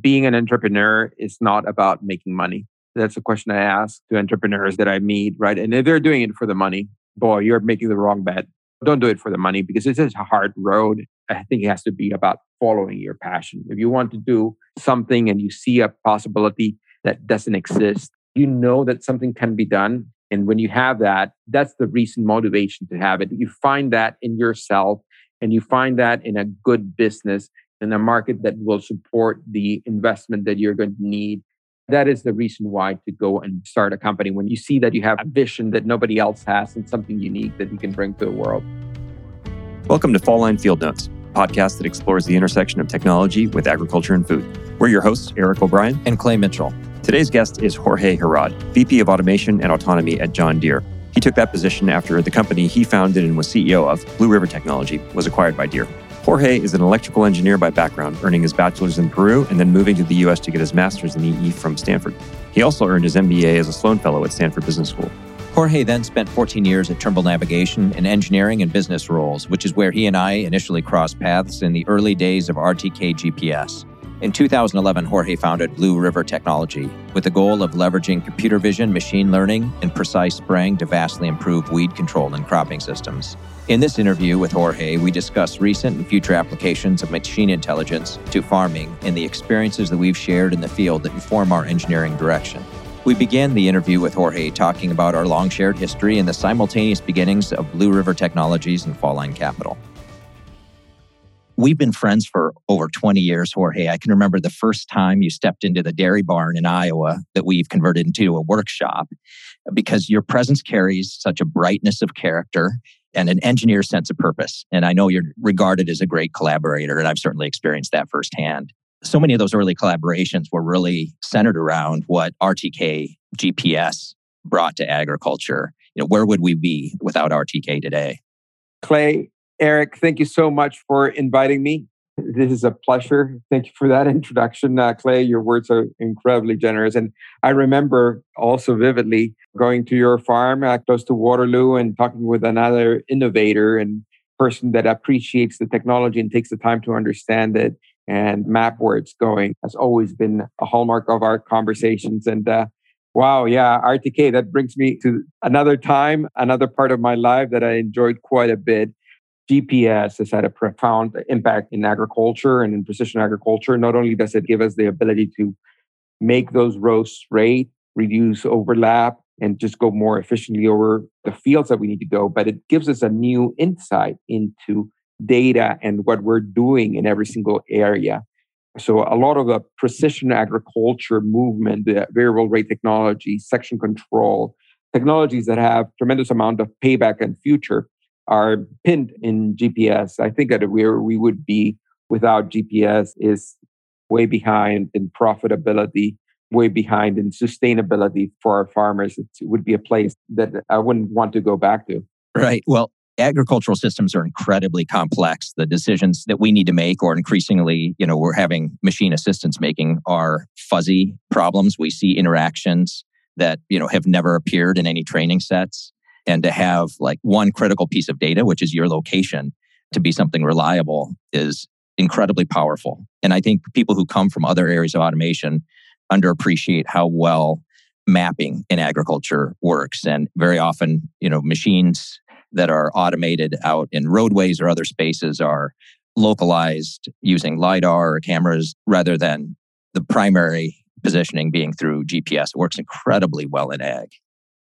being an entrepreneur is not about making money. That's a question I ask to entrepreneurs that I meet, right? And if they're doing it for the money, boy, you're making the wrong bet. Don't do it for the money because it's a hard road. I think it has to be about following your passion. If you want to do something and you see a possibility that doesn't exist, you know that something can be done. And when you have that, that's the recent motivation to have it. You find that in yourself and you find that in a good business, in a market that will support the investment that you're going to need. That is the reason why to go and start a company, when you see that you have a vision that nobody else has and something unique that you can bring to the world. Welcome to Fall Line Field Notes, a podcast that explores the intersection of technology with agriculture and food. We're your hosts, Eric O'Brien and Clay Mitchell. Today's guest is Jorge Heraud, VP of Automation and Autonomy at John Deere. He took that position after the company he founded and was CEO of, Blue River Technology, was acquired by Deere. Jorge is an electrical engineer by background, earning his bachelor's in Peru and then moving to the U.S. to get his master's in EE from Stanford. He also earned his MBA as a Sloan Fellow at Stanford Business School. Jorge then spent 14 years at Trimble Navigation in engineering and business roles, which is where he and I initially crossed paths in the early days of RTK GPS. In 2011, Jorge founded Blue River Technology with the goal of leveraging computer vision, machine learning, and precise spraying to vastly improve weed control and cropping systems. In this interview with Jorge, we discuss recent and future applications of machine intelligence to farming and the experiences that we've shared in the field that inform our engineering direction. We began the interview with Jorge talking about our long shared history and the simultaneous beginnings of Blue River Technologies and Fall Line Capital. We've been friends for over 20 years, Jorge. I can remember the first time you stepped into the dairy barn in Iowa that we've converted into a workshop, because your presence carries such a brightness of character and an engineer's sense of purpose. And I know you're regarded as a great collaborator, and I've certainly experienced that firsthand. So many of those early collaborations were really centered around what RTK GPS brought to agriculture. You know, where would we be without RTK today? Clay, Eric, thank you so much for inviting me. This is a pleasure. Thank you for that introduction, Clay. Your words are incredibly generous. And I remember also vividly going to your farm close to Waterloo and talking with another innovator and person that appreciates the technology and takes the time to understand it and map where it's going. Has always been a hallmark of our conversations. And wow, yeah, RTK, that brings me to another time, another part of my life that I enjoyed quite a bit. GPS has had a profound impact in agriculture and in precision agriculture. Not only does it give us the ability to make those rows straight, reduce overlap, and just go more efficiently over the fields that we need to go, but it gives us a new insight into data and what we're doing in every single area. So a lot of the precision agriculture movement, the variable rate technology, section control, technologies that have tremendous amount of payback and future, are pinned in GPS. I think that where we would be without GPS is way behind in profitability, way behind in sustainability for our farmers. It would be a place that I wouldn't want to go back to. Right. Well, agricultural systems are incredibly complex. The decisions that we need to make, or increasingly, you know, we're having machine assistants making, are fuzzy problems. We see interactions that, you know, have never appeared in any training sets. And to have like one critical piece of data, which is your location, to be something reliable is incredibly powerful. And I think people who come from other areas of automation underappreciate how well mapping in agriculture works. And very often, you know, machines that are automated out in roadways or other spaces are localized using LiDAR or cameras rather than the primary positioning being through GPS. It works incredibly well in ag.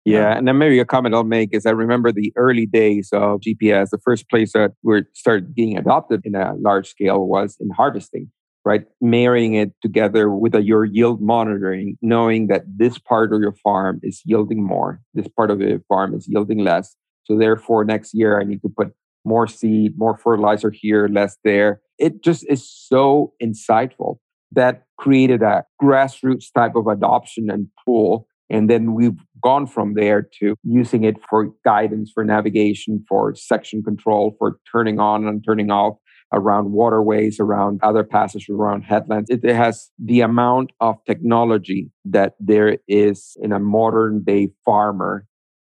Yeah, and then maybe a comment I'll make is I remember the early days of GPS. The first place that we started being adopted in a large scale was in harvesting, right? Marrying it together with your yield monitoring, knowing that this part of your farm is yielding more, this part of your farm is yielding less. So therefore, next year I need to put more seed, more fertilizer here, less there. It just is so insightful. That created a grassroots type of adoption and pull. And then we've gone from there to using it for guidance, for navigation, for section control, for turning on and turning off around waterways, around other passes, around headlands. It has the amount of technology that there is in a modern day farmer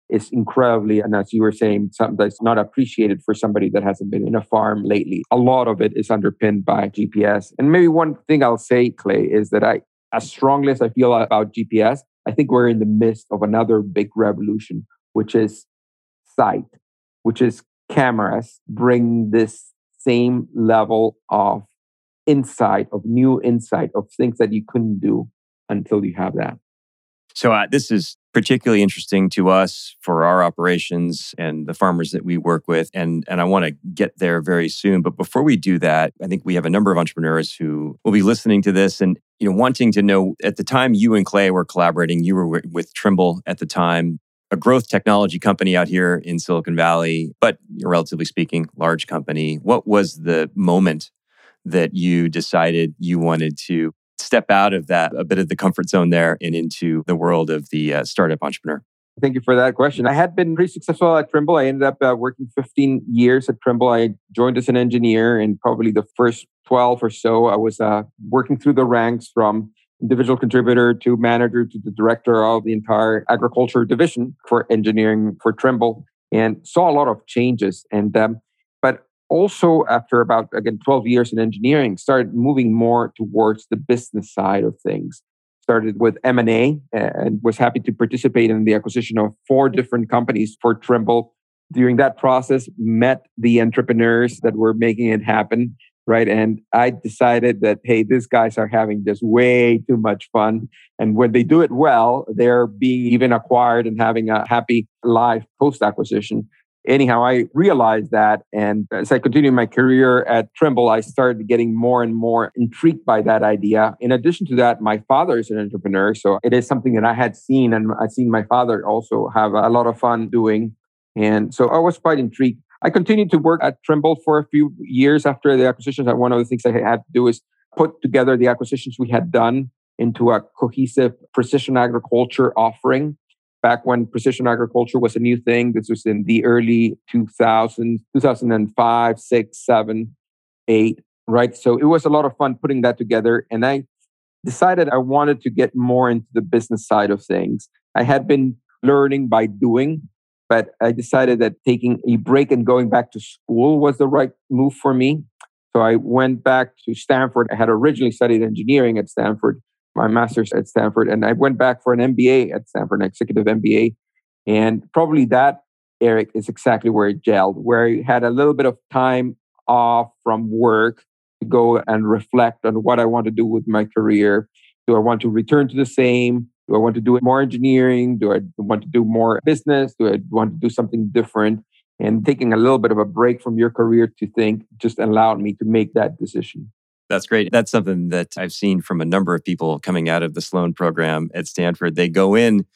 is incredibly, and as you were saying, something that's not appreciated for somebody that hasn't been in a farm lately. A lot of it is underpinned by GPS. And maybe one thing I'll say, Clay, is that as strongly as I feel about GPS, I think we're in the midst of another big revolution, which is sight, which is cameras bring this same level of insight, of new insight, of things that you couldn't do until you have that. So this is particularly interesting to us for our operations and the farmers that we work with. And I want to get there very soon. But before we do that, I think we have a number of entrepreneurs who will be listening to this and wanting to know, at the time you and Clay were collaborating, you were with Trimble at the time, a growth technology company out here in Silicon Valley, but relatively speaking, large company. What was the moment that you decided you wanted to step out of that, a bit of the comfort zone there, and into the world of the startup entrepreneur? Thank you for that question. I had been pretty successful at Trimble. I ended up working 15 years at Trimble. I joined as an engineer, and probably the first 12 or so, I was working through the ranks from individual contributor to manager to the director of the entire agriculture division for engineering for Trimble, and saw a lot of changes. And also, after about, 12 years in engineering, started moving more towards the business side of things. Started with M&A and was happy to participate in the acquisition of 4 different companies for Trimble. During that process, met the entrepreneurs that were making it happen, right? And I decided that, hey, these guys are having just way too much fun. And when they do it well, they're being even acquired and having a happy life post-acquisition. Anyhow, I realized that. And as I continued my career at Trimble, I started getting more and more intrigued by that idea. In addition to that, my father is an entrepreneur. So it is something that I had seen, and I've seen my father also have a lot of fun doing. And so I was quite intrigued. I continued to work at Trimble for a few years after the acquisitions. One of the things I had to do is put together the acquisitions we had done into a cohesive precision agriculture offering. Back when precision agriculture was a new thing, this was in the early 2000s, 2005, 6, 7, 8, right? So it was a lot of fun putting that together. And I decided I wanted to get more into the business side of things. I had been learning by doing, but I decided that taking a break and going back to school was the right move for me. So I went back to Stanford. I had originally studied engineering at Stanford, my master's at Stanford, and I went back for an MBA at Stanford, an executive MBA. And probably that, Eric, is exactly where it gelled, where I had a little bit of time off from work to go and reflect on what I want to do with my career. Do I want to return to the same? Do I want to do more engineering? Do I want to do more business? Do I want to do something different? And taking a little bit of a break from your career to think just allowed me to make that decision. That's great. That's something that I've seen from a number of people coming out of the Sloan program at Stanford. They go in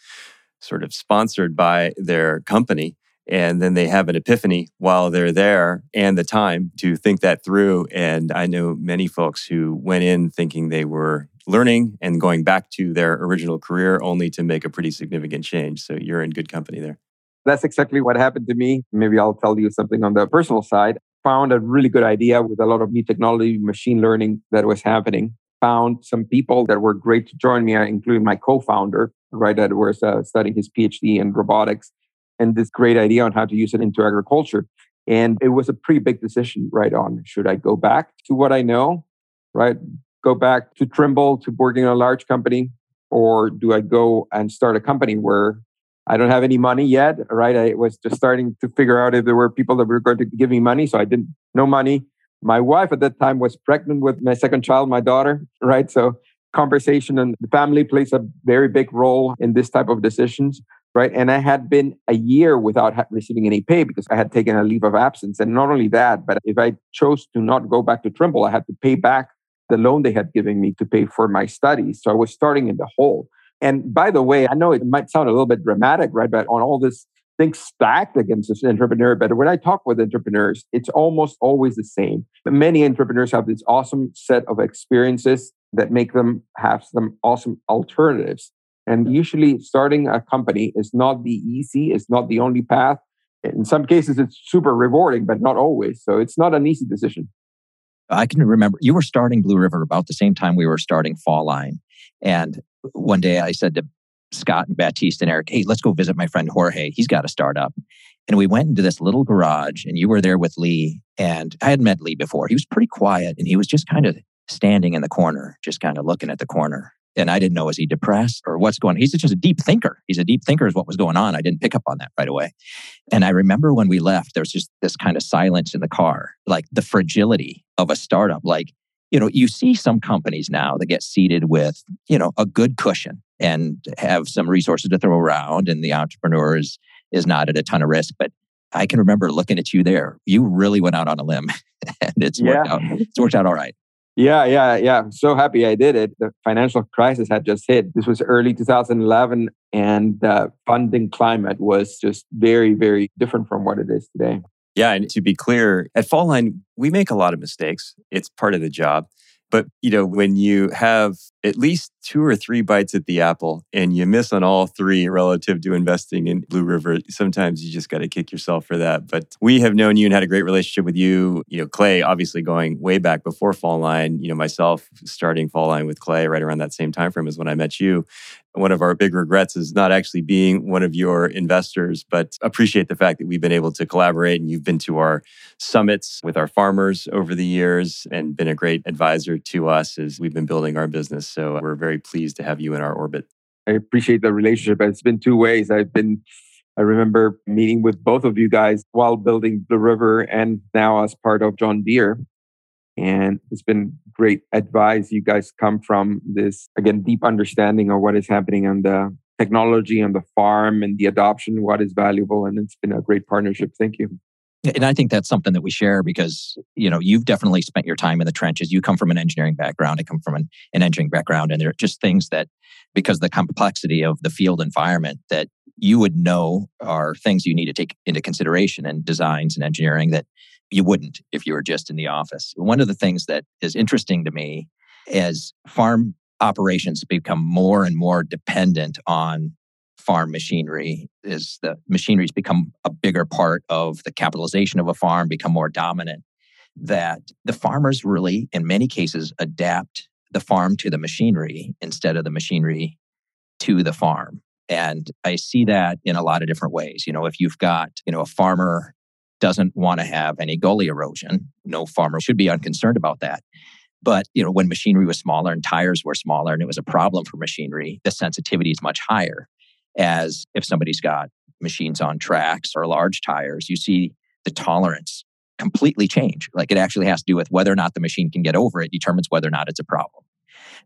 sort of sponsored by their company, and then they have an epiphany while they're there and the time to think that through. And I know many folks who went in thinking they were learning and going back to their original career only to make a pretty significant change. So you're in good company there. That's exactly what happened to me. Maybe I'll tell you something on the personal side. Found a really good idea with a lot of new technology, machine learning that was happening. Found some people that were great to join me, including my co-founder, right, that was studying his PhD in robotics, and this great idea on how to use it into agriculture. And it was a pretty big decision right on. Should I go back to what I know, right? Go back to Trimble, to working in a large company, or do I go and start a company where I don't have any money yet, right? I was just starting to figure out if there were people that were going to give me money. So I didn't, no money. My wife at that time was pregnant with my second child, my daughter, right? So conversation and the family plays a very big role in this type of decisions, right? And I had been a year without receiving any pay because I had taken a leave of absence. And not only that, but if I chose to not go back to Trimble, I had to pay back the loan they had given me to pay for my studies. So I was starting in the hole. And by the way, I know it might sound a little bit dramatic, right? But on all this things stacked against this entrepreneur, but when I talk with entrepreneurs, it's almost always the same. But many entrepreneurs have this awesome set of experiences that make them have some awesome alternatives. And usually starting a company is not the easy, it's not the only path. In some cases, it's super rewarding, but not always. So it's not an easy decision. I can remember you were starting Blue River about the same time we were starting Fall Line. And one day I said to Scott and Baptiste and Eric, hey, let's go visit my friend Jorge. He's got a startup. And we went into this little garage and you were there with Lee. And I had met Lee before. He was pretty quiet and he was just kind of standing in the corner, just kind of looking at the corner. And I didn't know, is he depressed or what's going on? He's just a deep thinker. He's a deep thinker is what was going on. I didn't pick up on that right away. And I remember when we left, there was just this kind of silence in the car, like the fragility of a startup. Like, you know, you see some companies now that get seated with, you know, a good cushion and have some resources to throw around and the entrepreneur is not at a ton of risk. But I can remember looking at you there. You really went out on a limb and it's worked out. It's worked out all right. Yeah. I'm so happy I did it. The financial crisis had just hit. This was early 2011 and the funding climate was just very, very different from what it is today. Yeah. And to be clear, at Fall Line, we make a lot of mistakes. It's part of the job. But, you know, when you have at least two or three bites at the apple and you miss on all three relative to investing in Blue River, sometimes you just got to kick yourself for that. But we have known you and had a great relationship with you. You know, Clay, obviously going way back before Fall Line, you know, myself starting Fall Line with Clay right around that same time frame as when I met you. One of our big regrets is not actually being one of your investors, but appreciate the fact that we've been able to collaborate and you've been to our summits with our farmers over the years and been a great advisor to us as we've been building our business. So we're very pleased to have you in our orbit. I appreciate the relationship. It's been two ways. I remember meeting with both of you guys while building Blue River and now as part of John Deere. And it's been great advice. You guys come from this, again, deep understanding of what is happening on the technology, on the farm, and the adoption, what is valuable. And it's been a great partnership. Thank you. And I think that's something that we share because, you know, you've definitely spent your time in the trenches. You come from an engineering background. I come from an engineering background. And there are just things that, because of the complexity of the field environment that you would know are things you need to take into consideration in designs and engineering that you wouldn't if you were just in the office. One of the things that is interesting to me as farm operations become more and more dependent on farm machinery is the machinery's become a bigger part of the capitalization of a farm, become more dominant, that the farmers really, in many cases, adapt the farm to the machinery instead of the machinery to the farm. And I see that in a lot of different ways. You know, if you've got, you know, a farmer doesn't want to have any gully erosion. No farmer should be unconcerned about that. But, you know, when machinery was smaller and tires were smaller and it was a problem for machinery, the sensitivity is much higher. As if somebody's got machines on tracks or large tires, you see the tolerance completely change. Like it actually has to do with whether or not the machine can get over it determines whether or not it's a problem.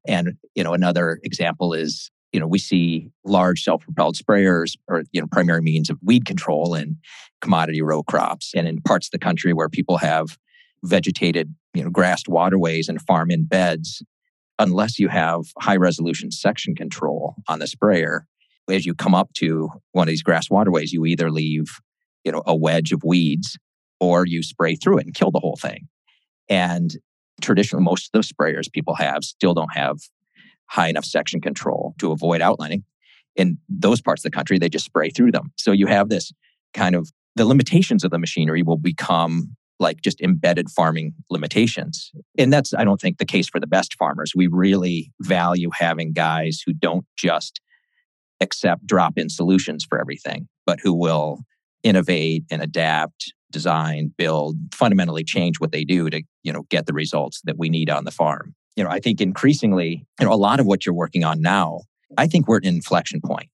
And, you know, another example is, you know, we see large self-propelled sprayers or, you know, primary means of weed control in commodity row crops and in parts of the country where people have vegetated, you know, grassed waterways and farm in beds. Unless you have high resolution section control on the sprayer, as you come up to one of these grass waterways, you either leave, you know, a wedge of weeds or you spray through it and kill the whole thing. And traditionally, most of the sprayers people have still don't have high enough section control to avoid outlining. In those parts of the country, they just spray through them. So you have this kind of, the limitations of the machinery will become like just embedded farming limitations. And that's, I don't think, the case for the best farmers. We really value having guys who don't just accept drop-in solutions for everything, but who will innovate and adapt, design, build, fundamentally change what they do to, you know, get the results that we need on the farm. You know, I think increasingly, you know, a lot of what you're working on now, I think we're at an inflection point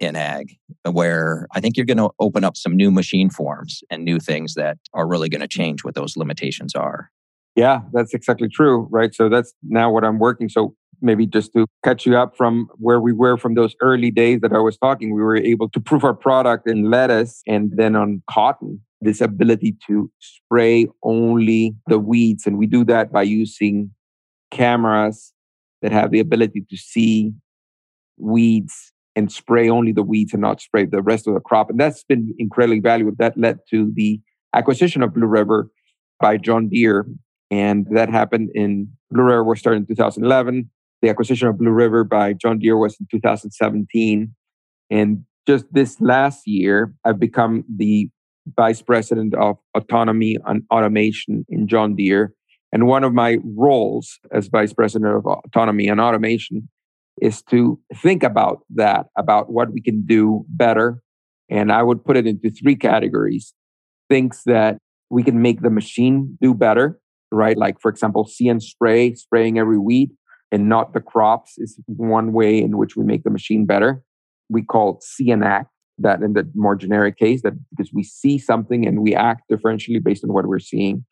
in ag where I think you're going to open up some new machine forms and new things that are really going to change what those limitations are. Yeah, that's exactly true, right? So that's now what I'm working. So maybe just to catch you up from where we were from those early days that I was talking, we were able to prove our product in lettuce and then on cotton, this ability to spray only the weeds. And we do that by using cameras that have the ability to see weeds and spray only the weeds and not spray the rest of the crop. And that's been incredibly valuable. That led to the acquisition of Blue River by John Deere. And that happened in Blue River was started in 2011. The acquisition of Blue River by John Deere was in 2017. And just this last year, I've become the Vice President of Autonomy and Automation in John Deere. And one of my roles as Vice President of Autonomy and Automation is to think about that, about what we can do better. And I would put it into three categories. Things that we can make the machine do better, right? Like, for example, see and spray, spraying every weed and not the crops is one way in which we make the machine better. We call it see and act, that in the more generic case, that because we see something and we act differentially based on what we're seeing.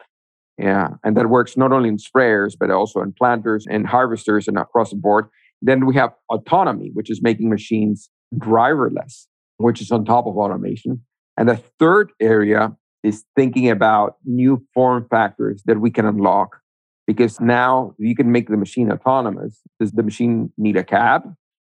Yeah. And that works not only in sprayers, but also in planters and harvesters and across the board. Then we have autonomy, which is making machines driverless, which is on top of automation. And the third area is thinking about new form factors that we can unlock, because now you can make the machine autonomous. Does the machine need a cab,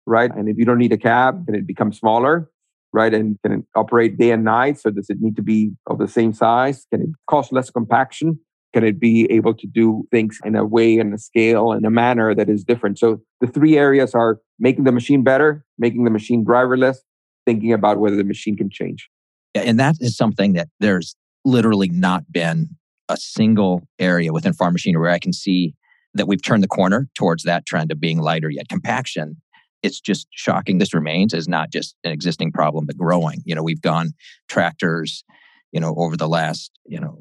right? And if you don't need a cab, then it becomes smaller, right? And can it operate day and night? So does it need to be of the same size? Can it cause less compaction? Can it be able to do things in a way and a scale and a manner that is different? So the three areas are making the machine better, making the machine driverless, thinking about whether the machine can change. And that is something that there's literally not been a single area within farm machinery where I can see that we've turned the corner towards that trend of being lighter, yet compaction. It's just shocking. This remains as not just an existing problem, but growing. You know, we've gone tractors, you know, over the last, you know,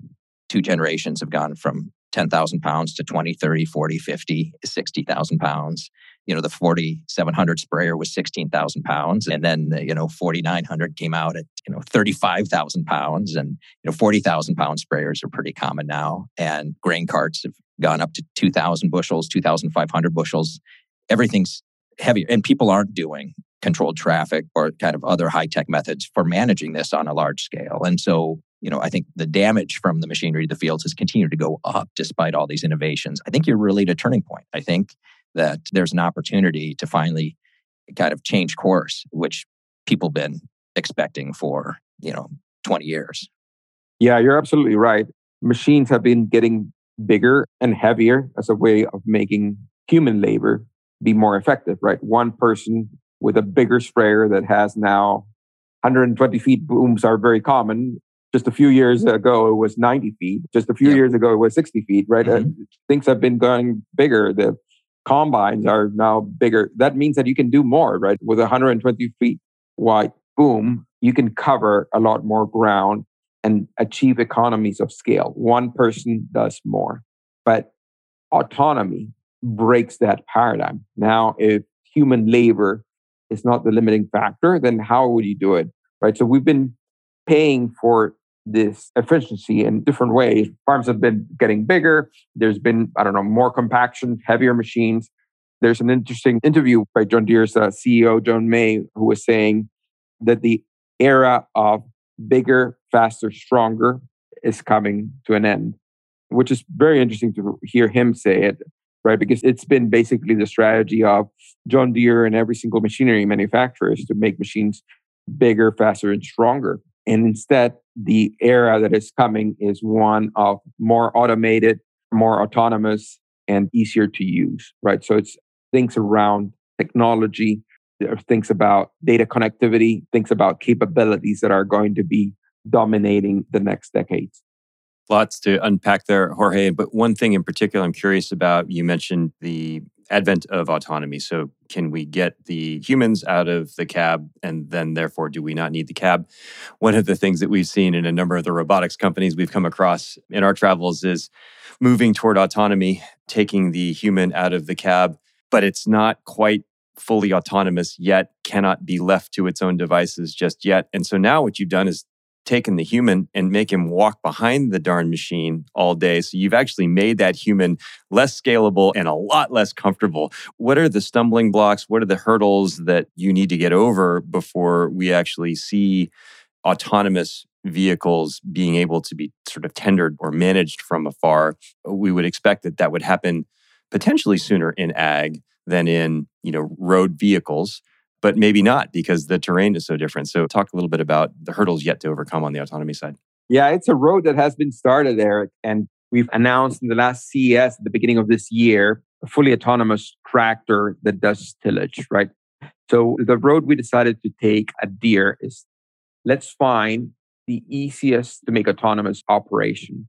two generations have gone from 10,000 pounds to 20, 30, 40, 50, 60,000 pounds. You know, the 4700 sprayer was 16,000 pounds. And then, you know, 4900 came out at, you know, 35,000 pounds. And, you know, 40,000 pound sprayers are pretty common now. And grain carts have gone up to 2,000 bushels, 2,500 bushels. Everything's heavier. And people aren't doing controlled traffic or kind of other high-tech methods for managing this on a large scale. And so, you know, I think the damage from the machinery to the fields has continued to go up despite all these innovations. I think you're really at a turning point. I think that there's an opportunity to finally kind of change course, which people have been expecting for, you know, 20 years. Yeah, you're absolutely right. Machines have been getting bigger and heavier as a way of making human labor be more effective, right? One person with a bigger sprayer that has now 120 feet booms are very common. Just a few years ago, it was 90 feet. Just a few years ago, it was 60 feet, right? Mm-hmm. Things have been going bigger. The combines are now bigger. That means that you can do more, right? With a 120 feet wide boom, you can cover a lot more ground and achieve economies of scale. One person does more. But autonomy breaks that paradigm. Now, if human labor is not the limiting factor, then how would you do it, right? So we've been paying for this efficiency in different ways. Farms have been getting bigger. There's been, I don't know, more compaction, heavier machines. There's an interesting interview by John Deere's CEO, John May, who was saying that the era of bigger, faster, stronger is coming to an end, which is very interesting to hear him say it, right? Because it's been basically the strategy of John Deere and every single machinery manufacturer is to make machines bigger, faster, and stronger. And instead, the era that is coming is one of more automated, more autonomous, and easier to use, right? So it's things around technology, things about data connectivity, things about capabilities that are going to be dominating the next decades. Lots to unpack there, Jorge. But one thing in particular I'm curious about, you mentioned the advent of autonomy. So can we get the humans out of the cab, and then therefore do we not need the cab? One of the things that we've seen in a number of the robotics companies we've come across in our travels is moving toward autonomy, taking the human out of the cab, but it's not quite fully autonomous yet, cannot be left to its own devices just yet. And so now what you've done is taken the human and make him walk behind the darn machine all day. So you've actually made that human less scalable and a lot less comfortable. What are the stumbling blocks? What are the hurdles that you need to get over before we actually see autonomous vehicles being able to be sort of tendered or managed from afar? We would expect that that would happen potentially sooner in ag than in, you know, road vehicles. But maybe not, because the terrain is so different. So talk a little bit about the hurdles yet to overcome on the autonomy side. Yeah, it's a road that has been started, Eric. And we've announced in the last CES at the beginning of this year, a fully autonomous tractor that does tillage, right? So the road we decided to take at Deere is, let's find the easiest to make autonomous operation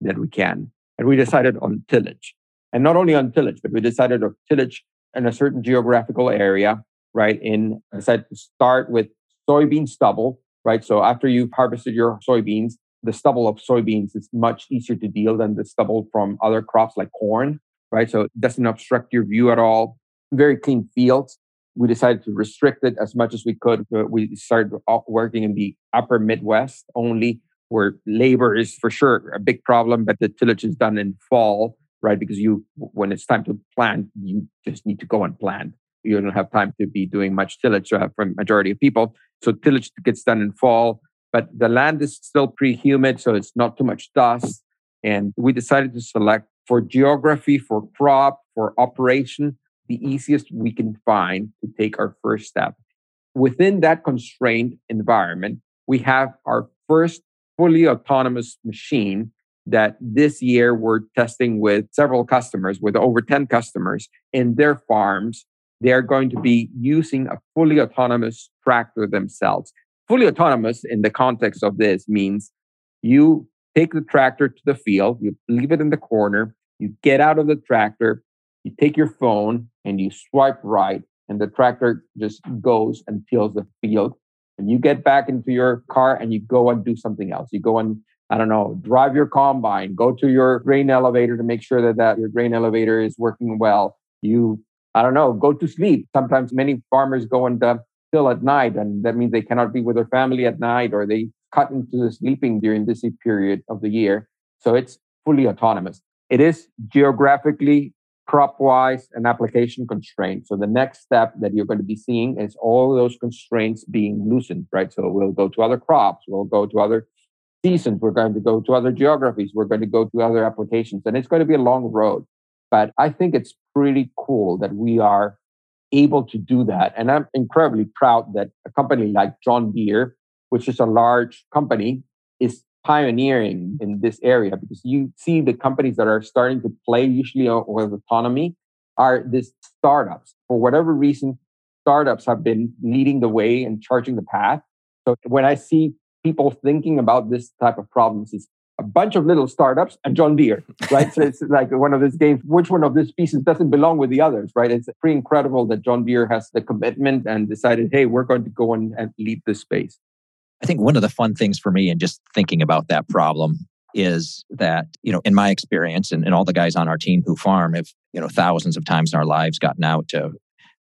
that we can. And we decided on tillage. And not only on tillage, but we decided on tillage in a certain geographical area, right? And decide to start with soybean stubble, right? So after you've harvested your soybeans, the stubble of soybeans is much easier to deal than the stubble from other crops like corn, right? So it doesn't obstruct your view at all. Very clean fields. We decided to restrict it as much as we could. We started working in the upper Midwest only, where labor is for sure a big problem, but the tillage is done in fall, right? Because when it's time to plant, you just need to go and plant. You don't have time to be doing much tillage for the majority of people. So tillage gets done in fall, but the land is still pretty humid, so it's not too much dust. And we decided to select for geography, for crop, for operation, the easiest we can find to take our first step. Within that constrained environment, we have our first fully autonomous machine that this year we're testing with several customers, with over 10 customers in their farms. They're going to be using a fully autonomous tractor themselves. Fully autonomous in the context of this means you take the tractor to the field, you leave it in the corner, you get out of the tractor, you take your phone and you swipe right, and the tractor just goes and tills the field. And you get back into your car and you go and do something else. You go and, I don't know, drive your combine, go to your grain elevator to make sure that your grain elevator is working well. You, I don't know, go to sleep. Sometimes many farmers go and till at night, and that means they cannot be with their family at night, or they cut into the sleeping during this period of the year. So it's fully autonomous. It is geographically, crop-wise, and application constraints. So the next step that you're going to be seeing is all those constraints being loosened, right? So we'll go to other crops, we'll go to other seasons, we're going to go to other geographies, we're going to go to other applications, and it's going to be a long road. But I think it's pretty cool that we are able to do that. And I'm incredibly proud that a company like John Deere, which is a large company, is pioneering in this area, because you see the companies that are starting to play usually with autonomy are these startups. For whatever reason, startups have been leading the way and charging the path. So when I see people thinking about this type of problems, it's a bunch of little startups and John Deere, right? So it's like one of these games, which one of these pieces doesn't belong with the others, right? It's pretty incredible that John Deere has the commitment and decided, hey, we're going to go and lead this space. I think one of the fun things for me in just thinking about that problem is that, in my experience, and all the guys on our team who farm have, thousands of times in our lives gotten out to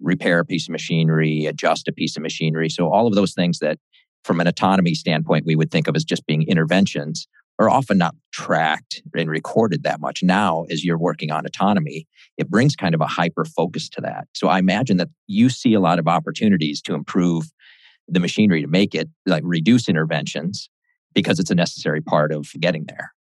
repair a piece of machinery, adjust a piece of machinery. So all of those things that from an autonomy standpoint, we would think of as just being interventions are often not tracked and recorded that much. Now, as you're working on autonomy, it brings kind of a hyper focus to that. So I imagine that you see a lot of opportunities to improve the machinery to make it, like reduce interventions, because it's a necessary part of getting there.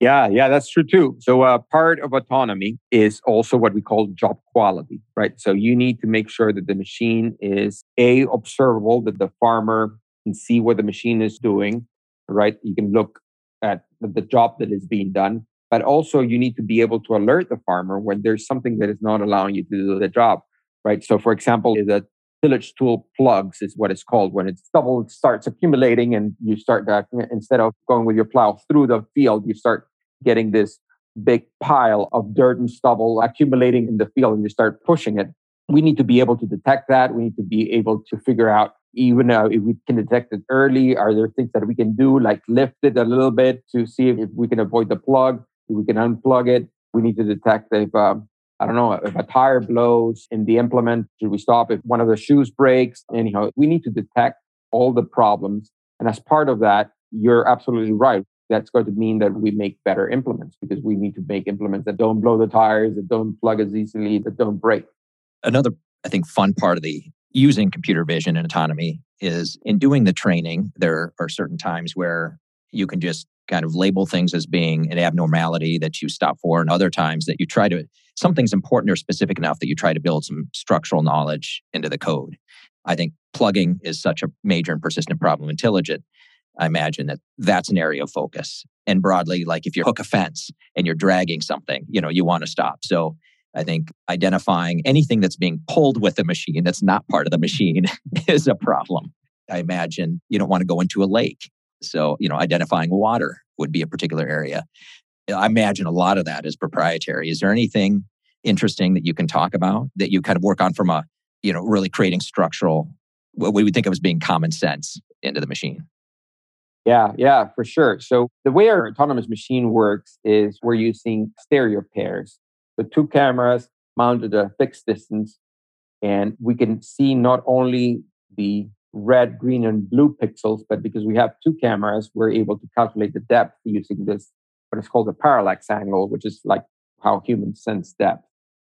Yeah, that's true too. So part of autonomy is also what we call job quality, right? So you need to make sure that the machine is observable, that the farmer can see what the machine is doing, right? You can look at the job that is being done, but also you need to be able to alert the farmer when there's something that is not allowing you to do the job, right? So for example, the tillage tool plugs is what it's called. When it's stubble, it starts accumulating, and you start instead of going with your plow through the field, you start getting this big pile of dirt and stubble accumulating in the field, and you start pushing it. We need to be able to detect that. We need to be able to figure out, even if we can detect it early, are there things that we can do, like lift it a little bit to see if we can avoid the plug, if we can unplug it. We need to detect if if a tire blows in the implement, should we stop? If one of the shoes breaks? Anyhow, we need to detect all the problems. And as part of that, you're absolutely right. That's going to mean that we make better implements, because we need to make implements that don't blow the tires, that don't plug as easily, that don't break. Another, I think, fun part of the using computer vision and autonomy is in doing the training, there are certain times where you can just kind of label things as being an abnormality that you stop for, and other times that you try to, something's important or specific enough that you try to build some structural knowledge into the code. I think plugging is such a major and persistent problem in tillage. I imagine that that's an area of focus. And broadly, like if you hook a fence and you're dragging something, you want to stop. So I think identifying anything that's being pulled with the machine that's not part of the machine is a problem. I imagine you don't want to go into a lake. So, identifying water would be a particular area. I imagine a lot of that is proprietary. Is there anything interesting that you can talk about, that you kind of work on from a, you know, really creating structural, what we would think of as being common sense into the machine? Yeah, for sure. So the way our autonomous machine works is we're using stereo pairs. The two cameras mounted at a fixed distance, and we can see not only the red, green, and blue pixels, but because we have two cameras, we're able to calculate the depth using this, what is called a parallax angle, which is like how humans sense depth.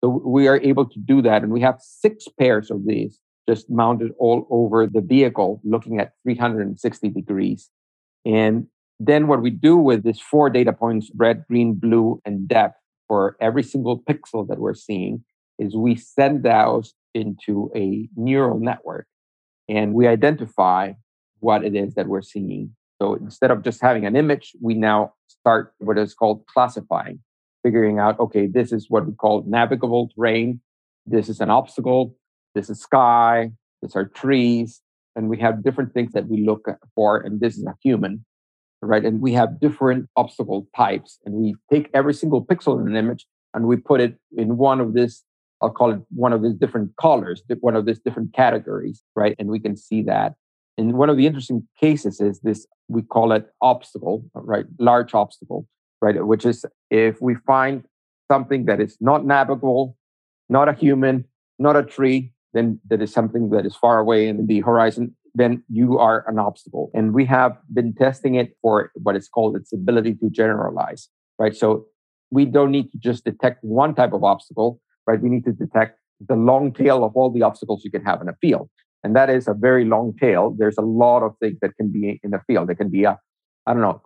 So we are able to do that. And we have 6 pairs of these just mounted all over the vehicle, looking at 360 degrees. And then what we do with these 4 data points, red, green, blue, and depth, for every single pixel that we're seeing, is we send those into a neural network. And we identify what it is that we're seeing. So instead of just having an image, we now start what is called classifying, figuring out, okay, this is what we call navigable terrain. This is an obstacle. This is sky. These are trees. And we have different things that we look for. And this is a human, right? And we have different obstacle types. And we take every single pixel in an image and we put it in one of these, I'll call it one of these different colors, one of these different categories, right? And we can see that. And one of the interesting cases is this, we call it obstacle, right? Large obstacle, right? Which is if we find something that is not navigable, not a human, not a tree, then that is something that is far away in the horizon, then you are an obstacle. And we have been testing it for what is called its ability to generalize, right? So we don't need to just detect one type of obstacle, right? We need to detect the long tail of all the obstacles you can have in a field. And that is a very long tail. There's a lot of things that can be in a field. It can be a,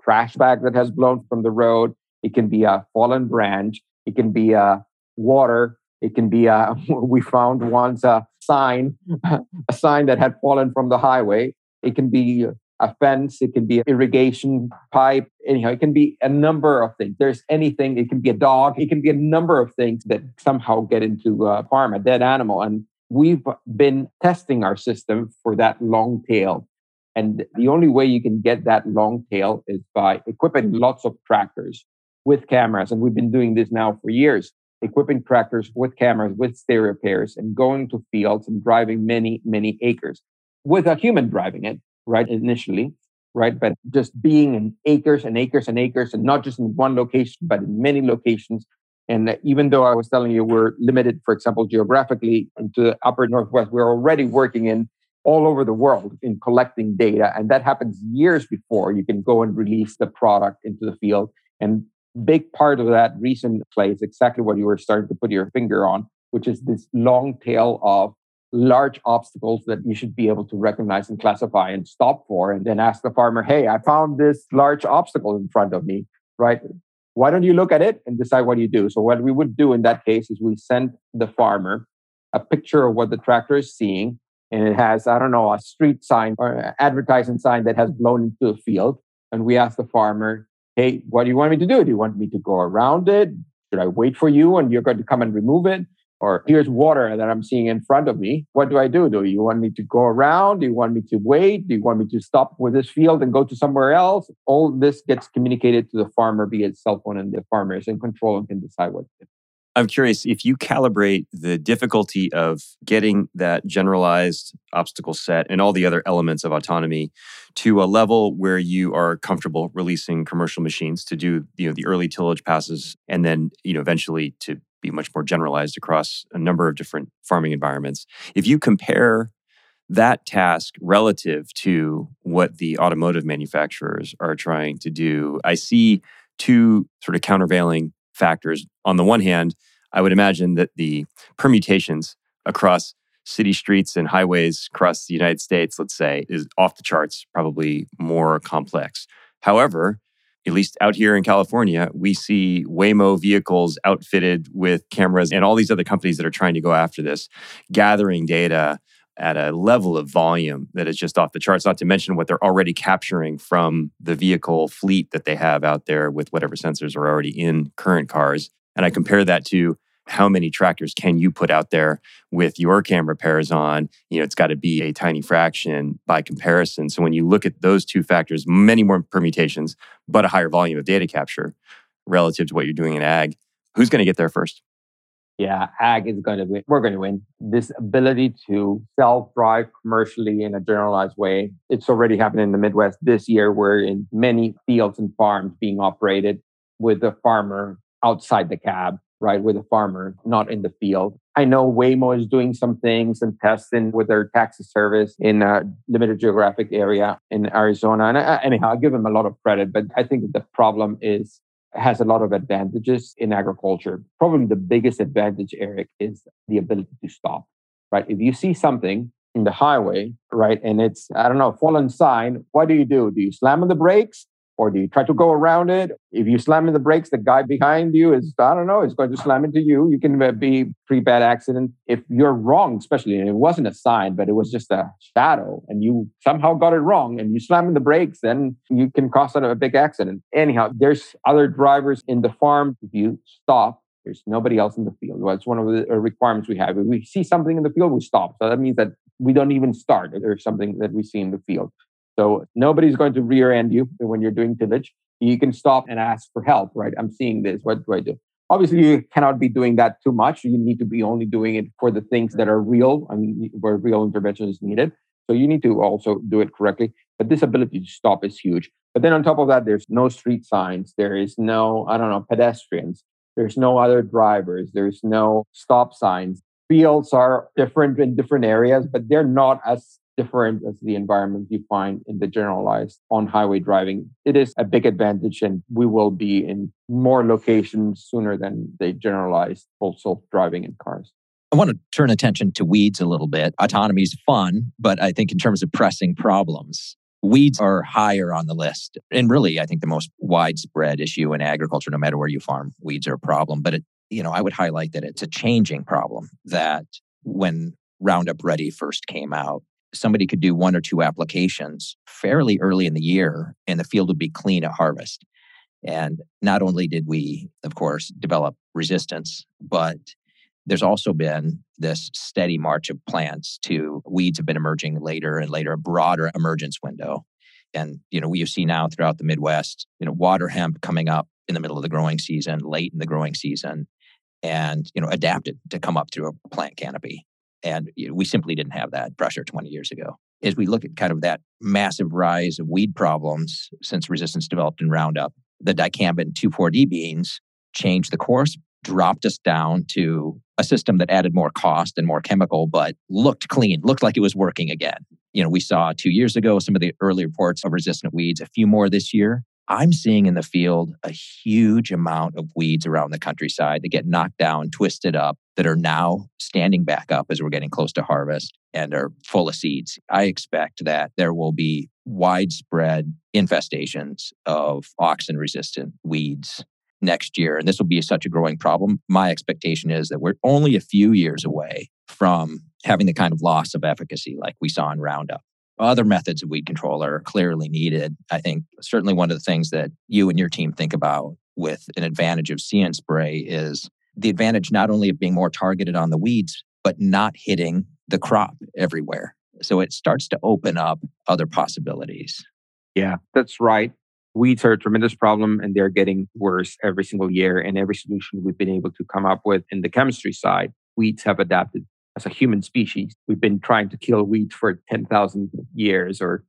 trash bag that has blown from the road. It can be a fallen branch. It can be a water. It can be a, we found once a sign that had fallen from the highway. It can be a fence. It can be an irrigation pipe. Anyhow, it can be a number of things. There's anything. It can be a dog. It can be a number of things that somehow get into a farm, a dead animal. And we've been testing our system for that long tail. And the only way you can get that long tail is by equipping lots of tractors with cameras. And we've been doing this now for years, equipping tractors with cameras, with stereo pairs, and going to fields and driving many, many acres with a human driving it. Right, initially, right? But just being in acres and acres and acres, and not just in one location, but in many locations. And even though I was telling you we're limited, for example, geographically into the upper Northwest, we're already working in all over the world in collecting data. And that happens years before you can go and release the product into the field. And big part of that reason plays exactly what you were starting to put your finger on, which is this long tail of large obstacles that you should be able to recognize and classify and stop for, and then ask the farmer, hey, I found this large obstacle in front of me, right? Why don't you look at it and decide what you do? So what we would do in that case is we send the farmer a picture of what the tractor is seeing, and it has, a street sign or an advertising sign that has blown into the field. And we ask the farmer, hey, what do you want me to do? Do you want me to go around it? Should I wait for you and you're going to come and remove it? Or here's water that I'm seeing in front of me. What do I do? Do you want me to go around? Do you want me to wait? Do you want me to stop with this field and go to somewhere else? All this gets communicated to the farmer via cell phone, and the farmer is in control and can decide what to do. I'm curious, if you calibrate the difficulty of getting that generalized obstacle set and all the other elements of autonomy to a level where you are comfortable releasing commercial machines to do the early tillage passes, and then eventually to be much more generalized across a number of different farming environments. If you compare that task relative to what the automotive manufacturers are trying to do, I see two sort of countervailing factors. On the one hand, I would imagine that the permutations across city streets and highways across the United States, let's say, is off the charts, probably more complex. However, at least out here in California, we see Waymo vehicles outfitted with cameras and all these other companies that are trying to go after this, gathering data at a level of volume that is just off the charts, not to mention what they're already capturing from the vehicle fleet that they have out there with whatever sensors are already in current cars. And I compare that to how many tractors can you put out there with your camera pairs on? It's got to be a tiny fraction by comparison. So when you look at those two factors, many more permutations, but a higher volume of data capture relative to what you're doing in ag, who's going to get there first? yeah, ag is going to win. We're going to win. This ability to self-drive commercially in a generalized way, it's already happening in the Midwest this year. We're in many fields and farms being operated with the farmer outside the cab, right? With the farmer not in the field. I know Waymo is doing some things and testing with their taxi service in a limited geographic area in Arizona. And anyhow, I give them a lot of credit, but I think the problem has a lot of advantages in agriculture. Probably the biggest advantage, Eric, is the ability to stop, right? If you see something in the highway, right, and it's, I don't know, fallen sign, what do? Do you slam on the brakes or do you try to go around it? If you slam on the brakes, the guy behind you is, I don't know, is going to slam into you. You can be pretty bad accident. If you're wrong, especially, and it wasn't a sign, but it was just a shadow and you somehow got it wrong and you slam on the brakes, then you can cause a big accident. Anyhow, there's other drivers in the farm. If you stop, there's nobody else in the field. Well, it's one of the requirements we have. If we see something in the field, we stop. So that means that we don't even start if there's something that we see in the field. So nobody's going to rear end you when you're doing tillage. You can stop and ask for help, right? I'm seeing this. What do I do? Obviously, you cannot be doing that too much. You need to be only doing it for the things that are real and where real intervention is needed. So you need to also do it correctly. But this ability to stop is huge. But then on top of that, there's no street signs. There is no, I don't know, pedestrians. There's no other drivers. There's no stop signs. Fields are different in different areas, but they're not as different as the environment you find in the generalized on-highway driving. It is a big advantage, and we will be in more locations sooner than the generalized full self-driving in cars. I want to turn attention to weeds a little bit. Autonomy is fun, but I think in terms of pressing problems, weeds are higher on the list. And really, I think the most widespread issue in agriculture, no matter where you farm, weeds are a problem. But I would highlight that it's a changing problem, that when Roundup Ready first came out, somebody could do one or two applications fairly early in the year and the field would be clean at harvest. And not only did we, of course, develop resistance, but there's also been this steady march of plants to weeds have been emerging later and later, a broader emergence window. And, we see now throughout the Midwest, water hemp coming up in the middle of the growing season, late in the growing season, and, adapted to come up through a plant canopy. And we simply didn't have that pressure 20 years ago. As we look at kind of that massive rise of weed problems since resistance developed in Roundup, the dicamba and 2,4-D beans changed the course, dropped us down to a system that added more cost and more chemical, but looked clean, looked like it was working again. We saw 2 years ago some of the early reports of resistant weeds, a few more this year. I'm seeing in the field a huge amount of weeds around the countryside that get knocked down, twisted up, that are now standing back up as we're getting close to harvest and are full of seeds. I expect that there will be widespread infestations of auxin-resistant weeds next year. And this will be such a growing problem. My expectation is that we're only a few years away from having the kind of loss of efficacy like we saw in Roundup. Other methods of weed control are clearly needed. I think certainly one of the things that you and your team think about with an advantage of See and Spray is the advantage not only of being more targeted on the weeds, but not hitting the crop everywhere. So it starts to open up other possibilities. Yeah, that's right. Weeds are a tremendous problem and they're getting worse every single year. And every solution we've been able to come up with in the chemistry side, weeds have adapted. As a human species, we've been trying to kill weeds for 10,000 years or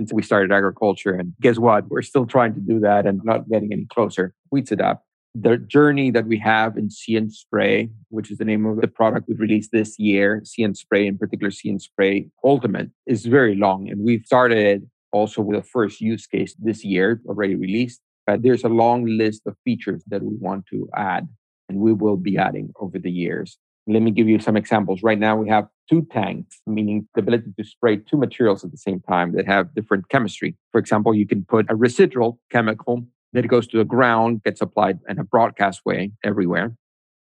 since we started agriculture. And guess what? We're still trying to do that and not getting any closer. Weeds adapt. The journey that we have in See and Spray, which is the name of the product we released this year, See and Spray, in particular See and Spray Ultimate, is very long. And we've started also with the first use case this year, already released. But there's a long list of features that we want to add and we will be adding over the years. Let me give you some examples. Right now, we have two tanks, meaning the ability to spray two materials at the same time that have different chemistry. For example, you can put a residual chemical that goes to the ground, gets applied in a broadcast way everywhere,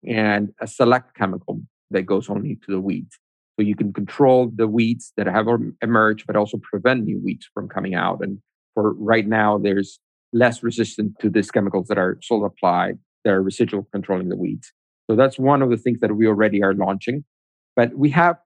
and a select chemical that goes only to the weeds. So you can control the weeds that have emerged, but also prevent new weeds from coming out. And for right now, there's less resistance to these chemicals that are soil applied, that are residual controlling the weeds. So that's one of the things that we already are launching. But we have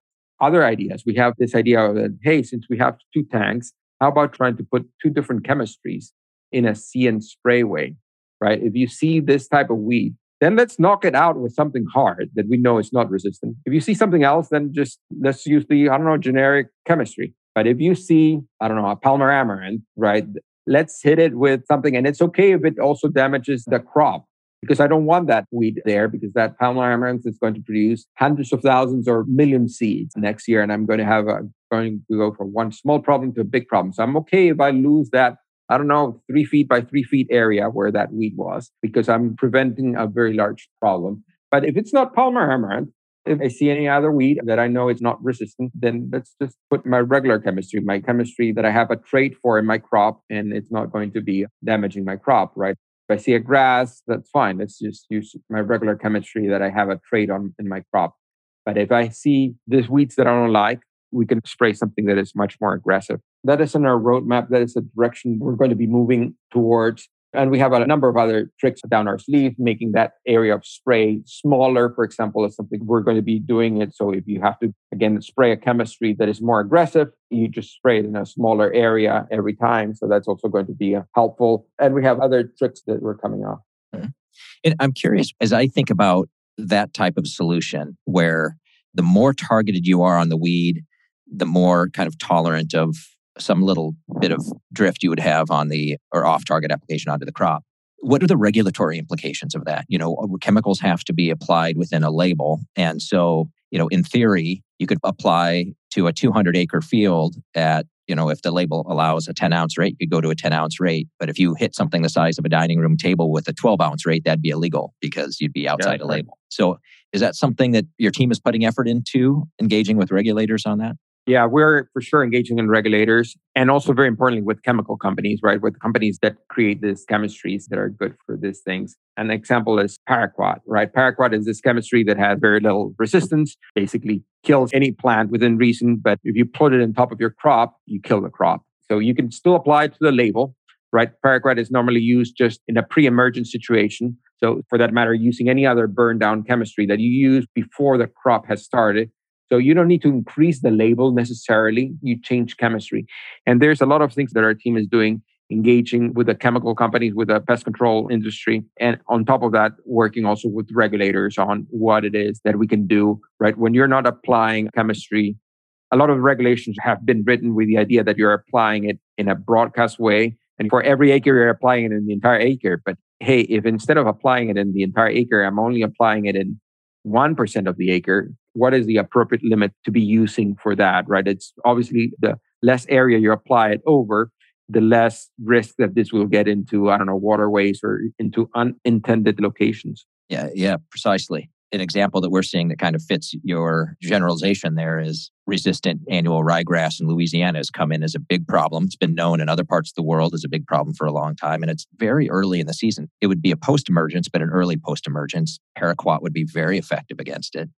other ideas. We have this idea of, hey, since we have two tanks, how about trying to put two different chemistries in a See and Spray way, right? If you see this type of weed, Then let's knock it out with something hard that we know is not resistant. If you see something else, then just let's use the, generic chemistry. But if you see, a Palmer amaranth, right? Let's hit it with something. And it's okay if it also damages the crop, because I don't want that weed there, because that Palmer amaranth is going to produce hundreds of thousands or million seeds next year. And I'm going to have go from one small problem to a big problem. So I'm okay if I lose that, 3 feet by 3 feet area where that weed was, because I'm preventing a very large problem. But if it's not Palmer amaranth, if I see any other weed that I know is not resistant, then let's just put my regular chemistry, my chemistry that I have a trait for in my crop, and it's not going to be damaging my crop, right? If I see a grass, that's fine. Let's just use my regular chemistry that I have a trait on in my crop. But if I see these weeds that I don't like, we can spray something that is much more aggressive. That is on our roadmap. That is the direction we're going to be moving towards. And we have a number of other tricks down our sleeve, making that area of spray smaller, for example, is something we're going to be doing it. So if you have to, again, spray a chemistry that is more aggressive, you just spray it in a smaller area every time. So that's also going to be helpful. And we have other tricks that we're coming up. Mm-hmm. And I'm curious, as I think about that type of solution, where the more targeted you are on the weed, the more kind of tolerant of some little bit of drift you would have on the or off-target application onto the crop. What are the regulatory implications of that? Chemicals have to be applied within a label. And so, in theory, you could apply to a 200-acre field at, if the label allows a 10-ounce rate, you could go to a 10-ounce rate. But if you hit something the size of a dining room table with a 12-ounce rate, that'd be illegal because you'd be outside a label. So is that something that your team is putting effort into, engaging with regulators on that? Yeah, we're for sure engaging in regulators, and also very importantly with chemical companies, right? With companies that create these chemistries that are good for these things. An example is paraquat, right? Paraquat is this chemistry that has very little resistance, basically kills any plant within reason. But if you put it on top of your crop, you kill the crop. So you can still apply it to the label, right? Paraquat is normally used just in a pre-emergent situation. So for that matter, using any other burn-down chemistry that you use before the crop has started. So you don't need to increase the label necessarily. You change chemistry. And there's a lot of things that our team is doing, engaging with the chemical companies, with the pest control industry. And on top of that, working also with regulators on what it is that we can do, right? When you're not applying chemistry, a lot of regulations have been written with the idea that you're applying it in a broadcast way. And for every acre, you're applying it in the entire acre. But hey, if instead of applying it in the entire acre, I'm only applying it in 1% of the acre, what is the appropriate limit to be using for that, right? It's obviously the less area you apply it over, the less risk that this will get into, waterways or into unintended locations. Yeah, precisely. An example that we're seeing that kind of fits your generalization there is resistant annual ryegrass in Louisiana has come in as a big problem. It's been known in other parts of the world as a big problem for a long time. And it's very early in the season. It would be a post-emergence, but an early post-emergence. Paraquat would be very effective against it.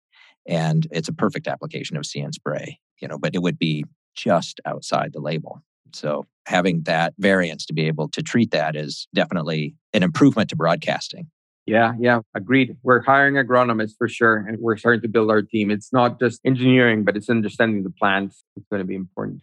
And it's a perfect application of See and Spray, but it would be just outside the label. So having that variance to be able to treat that is definitely an improvement to broadcasting. Yeah, agreed. We're hiring agronomists for sure, and we're starting to build our team. It's not just engineering, but it's understanding the plants. It's going to be important,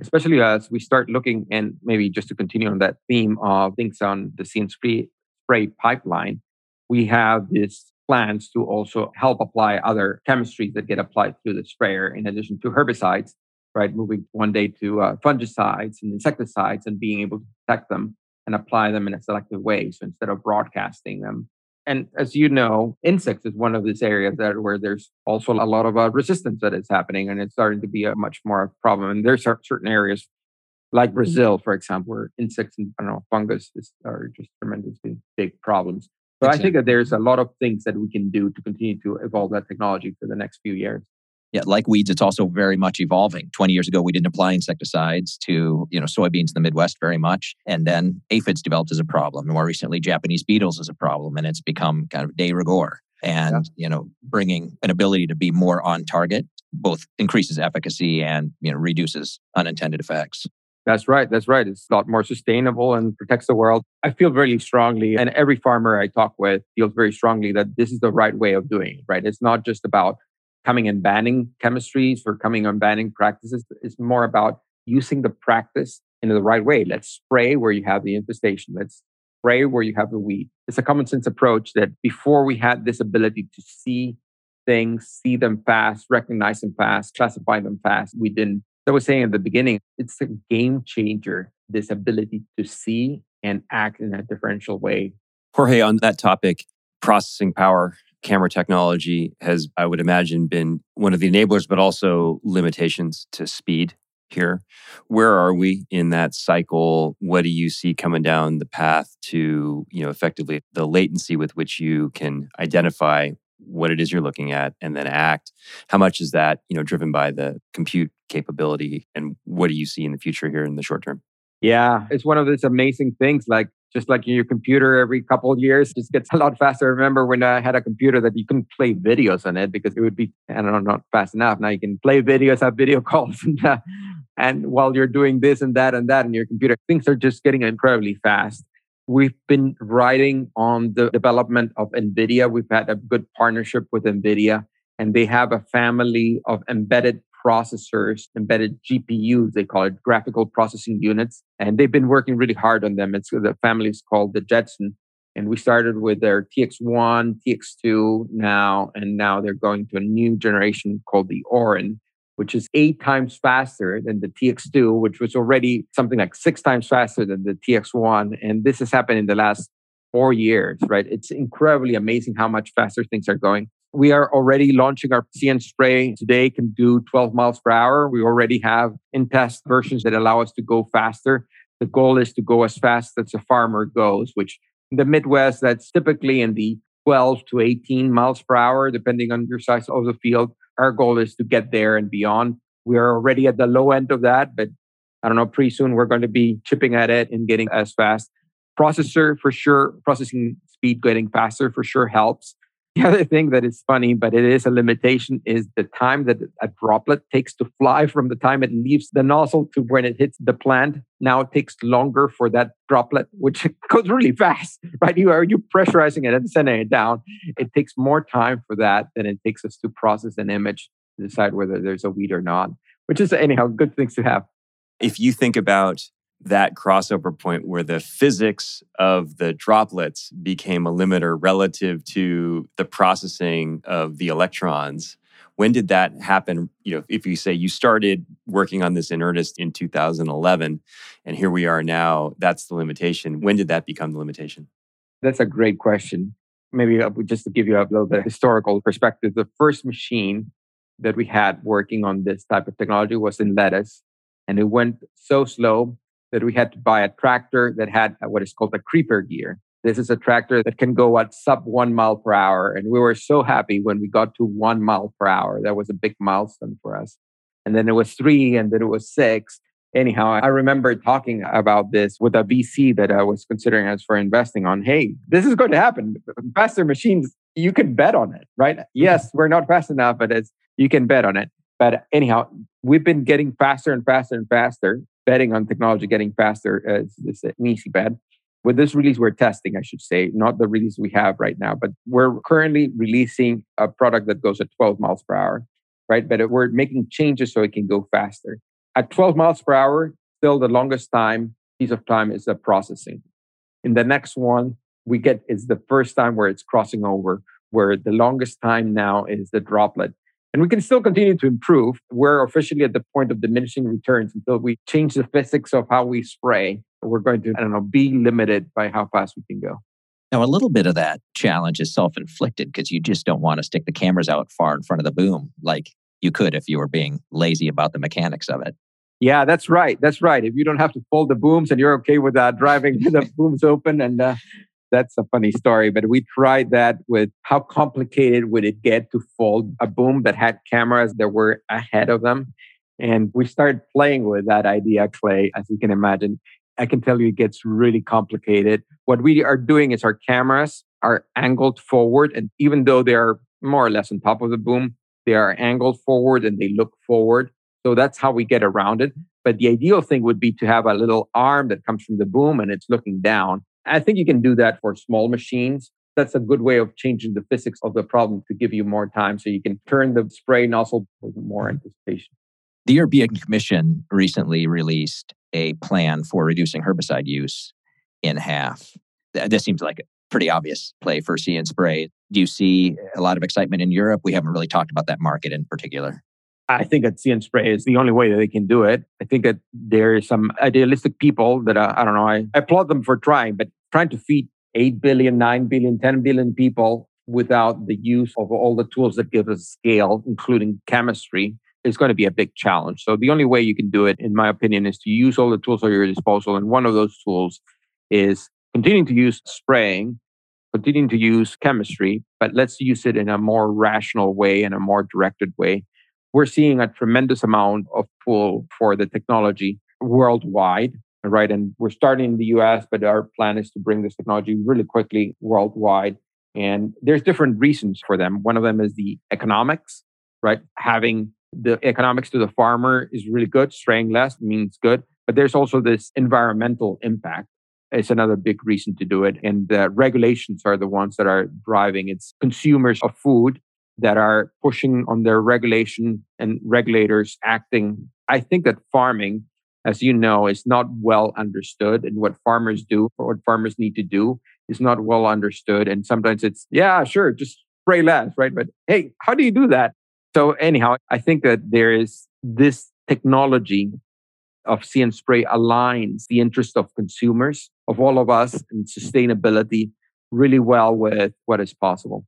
especially as we start looking, and maybe just to continue on that theme of things on the See and Spray pipeline, we have this plans to also help apply other chemistries that get applied through the sprayer in addition to herbicides, right? Moving one day to fungicides and insecticides and being able to detect them and apply them in a selective way. So instead of broadcasting them. And as you know, insects is one of these areas that where there's also a lot of resistance that is happening, and it's starting to be a much more problem. And there's certain areas like Brazil, for example, where insects and fungus are just tremendously big problems. So I think that there's a lot of things that we can do to continue to evolve that technology for the next few years. Yeah, like weeds, it's also very much evolving. 20 years ago, we didn't apply insecticides to soybeans in the Midwest very much. And then aphids developed as a problem. More recently, Japanese beetles is a problem. And it's become kind of de rigueur. And bringing an ability to be more on target both increases efficacy and reduces unintended effects. That's right. It's a lot more sustainable and protects the world. I feel really strongly, and every farmer I talk with feels very strongly that this is the right way of doing it, right? It's not just about coming and banning chemistries or coming and banning practices. It's more about using the practice in the right way. Let's spray where you have the infestation. Let's spray where you have a weed. It's a common sense approach that before we had this ability to see things, see them fast, recognize them fast, classify them fast, we didn't. As I was saying at the beginning, it's a game changer, this ability to see and act in a differential way. Jorge, on that topic, processing power, camera technology has, I would imagine, been one of the enablers, but also limitations to speed here. Where are we in that cycle? What do you see coming down the path to, effectively the latency with which you can identify what it is you're looking at and then act? How much is that, driven by the compute capability? And what do you see in the future here in the short term? Yeah, it's one of those amazing things. Just like your computer every couple of years just gets a lot faster. I remember when I had a computer that you couldn't play videos on it because it would be, not fast enough. Now you can play videos, have video calls, and while you're doing this and that in your computer, things are just getting incredibly fast. We've been riding on the development of NVIDIA. We've had a good partnership with NVIDIA, and they have a family of embedded processors, embedded GPUs, they call it, graphical processing units. And they've been working really hard on them. The family is called the Jetson. And we started with their TX1, TX2 now, and now they're going to a new generation called the Orin, which is 8 times faster than the TX2, which was already something like 6 times faster than the TX1. And this has happened in the last 4 years, right? It's incredibly amazing how much faster things are going. We are already launching our See and Spray today, can do 12 miles per hour. We already have in-test versions that allow us to go faster. The goal is to go as fast as a farmer goes, which in the Midwest, that's typically in the 12 to 18 miles per hour, depending on your size of the field. Our goal is to get there and beyond. We are already at the low end of that, but pretty soon we're going to be chipping at it and getting as fast. Processing speed getting faster for sure helps. The other thing that is funny, but it is a limitation, is the time that a droplet takes to fly from the time it leaves the nozzle to when it hits the plant. Now it takes longer for that droplet, which goes really fast, right? You're pressurizing it and sending it down. It takes more time for that than it takes us to process an image to decide whether there's a weed or not, which is, anyhow, good things to have. If you think about that crossover point where the physics of the droplets became a limiter relative to the processing of the electrons. When did that happen? If you say you started working on this in earnest in 2011, and here we are now, that's the limitation. When did that become the limitation? That's a great question. Maybe just to give you a little bit of historical perspective, the first machine that we had working on this type of technology was in lettuce, and it went so slow that we had to buy a tractor that had what is called a creeper gear. This is a tractor that can go at sub 1 mile per hour. And we were so happy when we got to 1 mile per hour. That was a big milestone for us. And then it was 3, and then it was 6. Anyhow, I remember talking about this with a VC that I was considering us for investing on. Hey, this is going to happen. Faster machines, you can bet on it, right? Yes, we're not fast enough, but you can bet on it. But anyhow, we've been getting faster and faster and faster. Betting on technology getting faster is an easy bet. With this release, we're testing, I should say, not the release we have right now, but we're currently releasing a product that goes at 12 miles per hour, right? But we're making changes so it can go faster. At 12 miles per hour, still the longest piece of time is the processing. In the next one, it's the first time where it's crossing over, where the longest time now is the droplet. And we can still continue to improve. We're officially at the point of diminishing returns until we change the physics of how we spray. We're going to, be limited by how fast we can go. Now, a little bit of that challenge is self-inflicted because you just don't want to stick the cameras out far in front of the boom like you could if you were being lazy about the mechanics of it. Yeah, that's right. That's right. If you don't have to fold the booms and you're okay with driving the booms open and... That's a funny story, but we tried that with how complicated would it get to fold a boom that had cameras that were ahead of them. And we started playing with that idea, Clay, as you can imagine. I can tell you it gets really complicated. What we are doing is our cameras are angled forward. And even though they are more or less on top of the boom, they are angled forward and they look forward. So that's how we get around it. But the ideal thing would be to have a little arm that comes from the boom and it's looking down. I think you can do that for small machines. That's a good way of changing the physics of the problem to give you more time so you can turn the spray nozzle with more anticipation. The European Commission recently released a plan for reducing herbicide use in half. This seems like a pretty obvious play for See and Spray. Do you see a lot of excitement in Europe? We haven't really talked about that market in particular. I think that See and Spray is the only way that they can do it. I think that there are some idealistic people that are, I don't know, I applaud them for trying, but trying to feed 8 billion, 9 billion, 10 billion people without the use of all the tools that give us scale, including chemistry, is going to be a big challenge. So the only way you can do it, in my opinion, is to use all the tools at your disposal. And one of those tools is continuing to use spraying, continuing to use chemistry, but let's use it in a more rational way, in a more directed way. We're seeing a tremendous amount of pull for the technology worldwide, right? And we're starting in the US, but our plan is to bring this technology really quickly worldwide. And there's different reasons for them. One of them is the economics, right? Having the economics to the farmer is really good. Spraying less means good. But there's also this environmental impact. It's another big reason to do it. And the regulations are the ones that are driving. It's consumers of food that are pushing on their regulation and regulators acting. I think that farming, as you know, is not well understood. And what farmers do or what farmers need to do is not well understood. And sometimes it's, yeah, sure, just spray less, right? But hey, how do you do that? So anyhow, I think that there is this technology of See and Spray aligns the interest of consumers, of all of us, and sustainability really well with what is possible.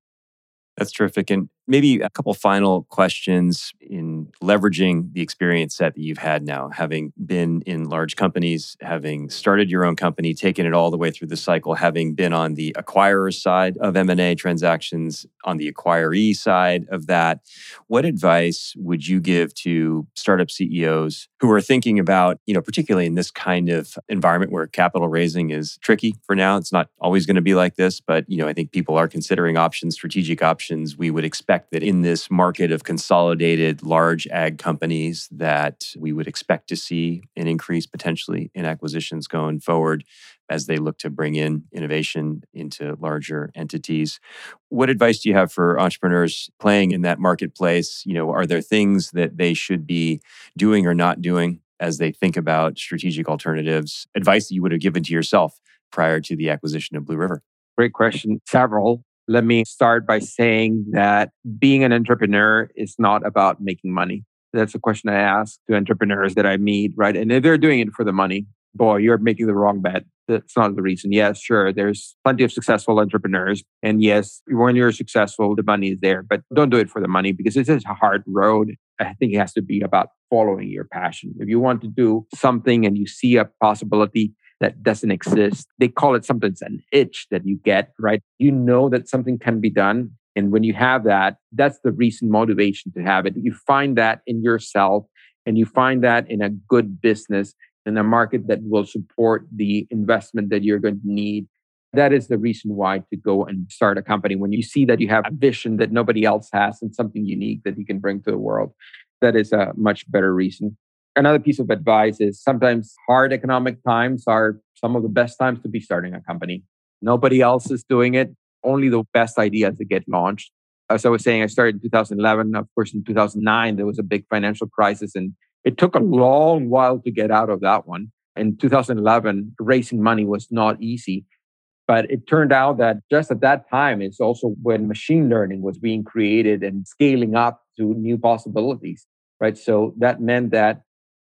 That's terrific. And maybe a couple final questions in leveraging the experience set that you've had now, having been in large companies, having started your own company, taken it all the way through the cycle, having been on the acquirer side of M&A transactions, on the acquiree side of that. What advice would you give to startup CEOs who are thinking about, particularly in this kind of environment where capital raising is tricky for now? It's not always going to be like this, but I think people are considering options, strategic options. We would expect that in this market of consolidated large ag companies that we would expect to see an increase potentially in acquisitions going forward as they look to bring in innovation into larger entities. What advice do you have for entrepreneurs playing in that marketplace? Are there things that they should be doing or not doing as they think about strategic alternatives? Advice that you would have given to yourself prior to the acquisition of Blue River? Great question. Several. Let me start by saying that being an entrepreneur is not about making money. That's a question I ask to entrepreneurs that I meet, right? And if they're doing it for the money, boy, you're making the wrong bet. That's not the reason. Yes, sure, there's plenty of successful entrepreneurs. And yes, when you're successful, the money is there. But don't do it for the money because it's a hard road. I think it has to be about following your passion. If you want to do something and you see a possibility that doesn't exist. They call it sometimes an itch that you get, right? You know that something can be done. And when you have that, that's the recent motivation to have it. You find that in yourself and you find that in a good business, in a market that will support the investment that you're going to need. That is the reason why to go and start a company. When you see that you have a vision that nobody else has and something unique that you can bring to the world, that is a much better reason. Another piece of advice is sometimes hard economic times are some of the best times to be starting a company. Nobody else is doing it. Only the best ideas that get launched. As I was saying, I started in 2011. Of course, in 2009, there was a big financial crisis and it took a long while to get out of that one. In 2011, raising money was not easy. But it turned out that just at that time, it's also when machine learning was being created and scaling up to new possibilities, right? So that meant that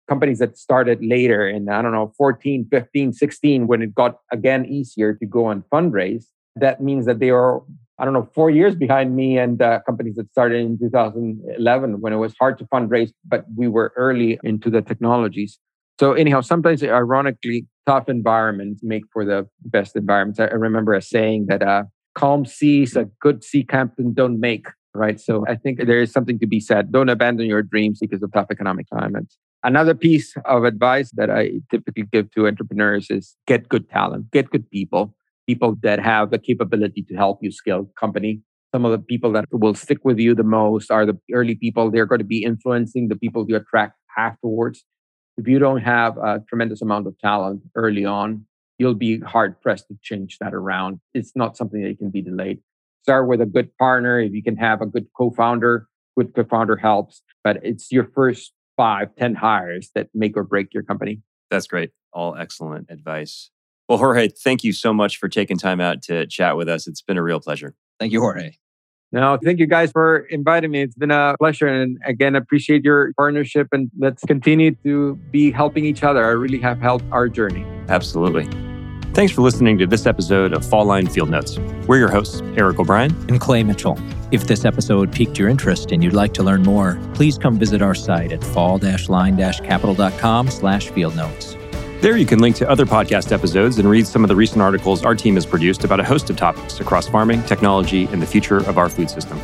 companies that started later in, 14, 15, 16, when it got, again, easier to go and fundraise, that means that they are, 4 years behind me and companies that started in 2011 when it was hard to fundraise, but we were early into the technologies. So anyhow, sometimes ironically, tough environments make for the best environments. I remember a saying that calm seas a good sea captain don't make, right? So I think there is something to be said. Don't abandon your dreams because of tough economic climates. Another piece of advice that I typically give to entrepreneurs is get good talent, get good people that have the capability to help you scale company. Some of the people that will stick with you the most are the early people. They're going to be influencing the people you attract afterwards. If you don't have a tremendous amount of talent early on, you'll be hard pressed to change that around. It's not something that can be delayed. Start with a good partner. If you can have a good co-founder helps, but it's your first 5, 10 hires that make or break your company. That's great. All excellent advice. Well, Jorge, thank you so much for taking time out to chat with us. It's been a real pleasure. Thank you, Jorge. No, thank you guys for inviting me. It's been a pleasure. And again, appreciate your partnership and let's continue to be helping each other. I really have helped our journey. Absolutely. Thanks for listening to this episode of Fall Line Field Notes. We're your hosts, Eric O'Brien and Clay Mitchell. If this episode piqued your interest and you'd like to learn more, please come visit our site at fall-line-capital.com/fieldnotes. There you can link to other podcast episodes and read some of the recent articles our team has produced about a host of topics across farming, technology, and the future of our food system.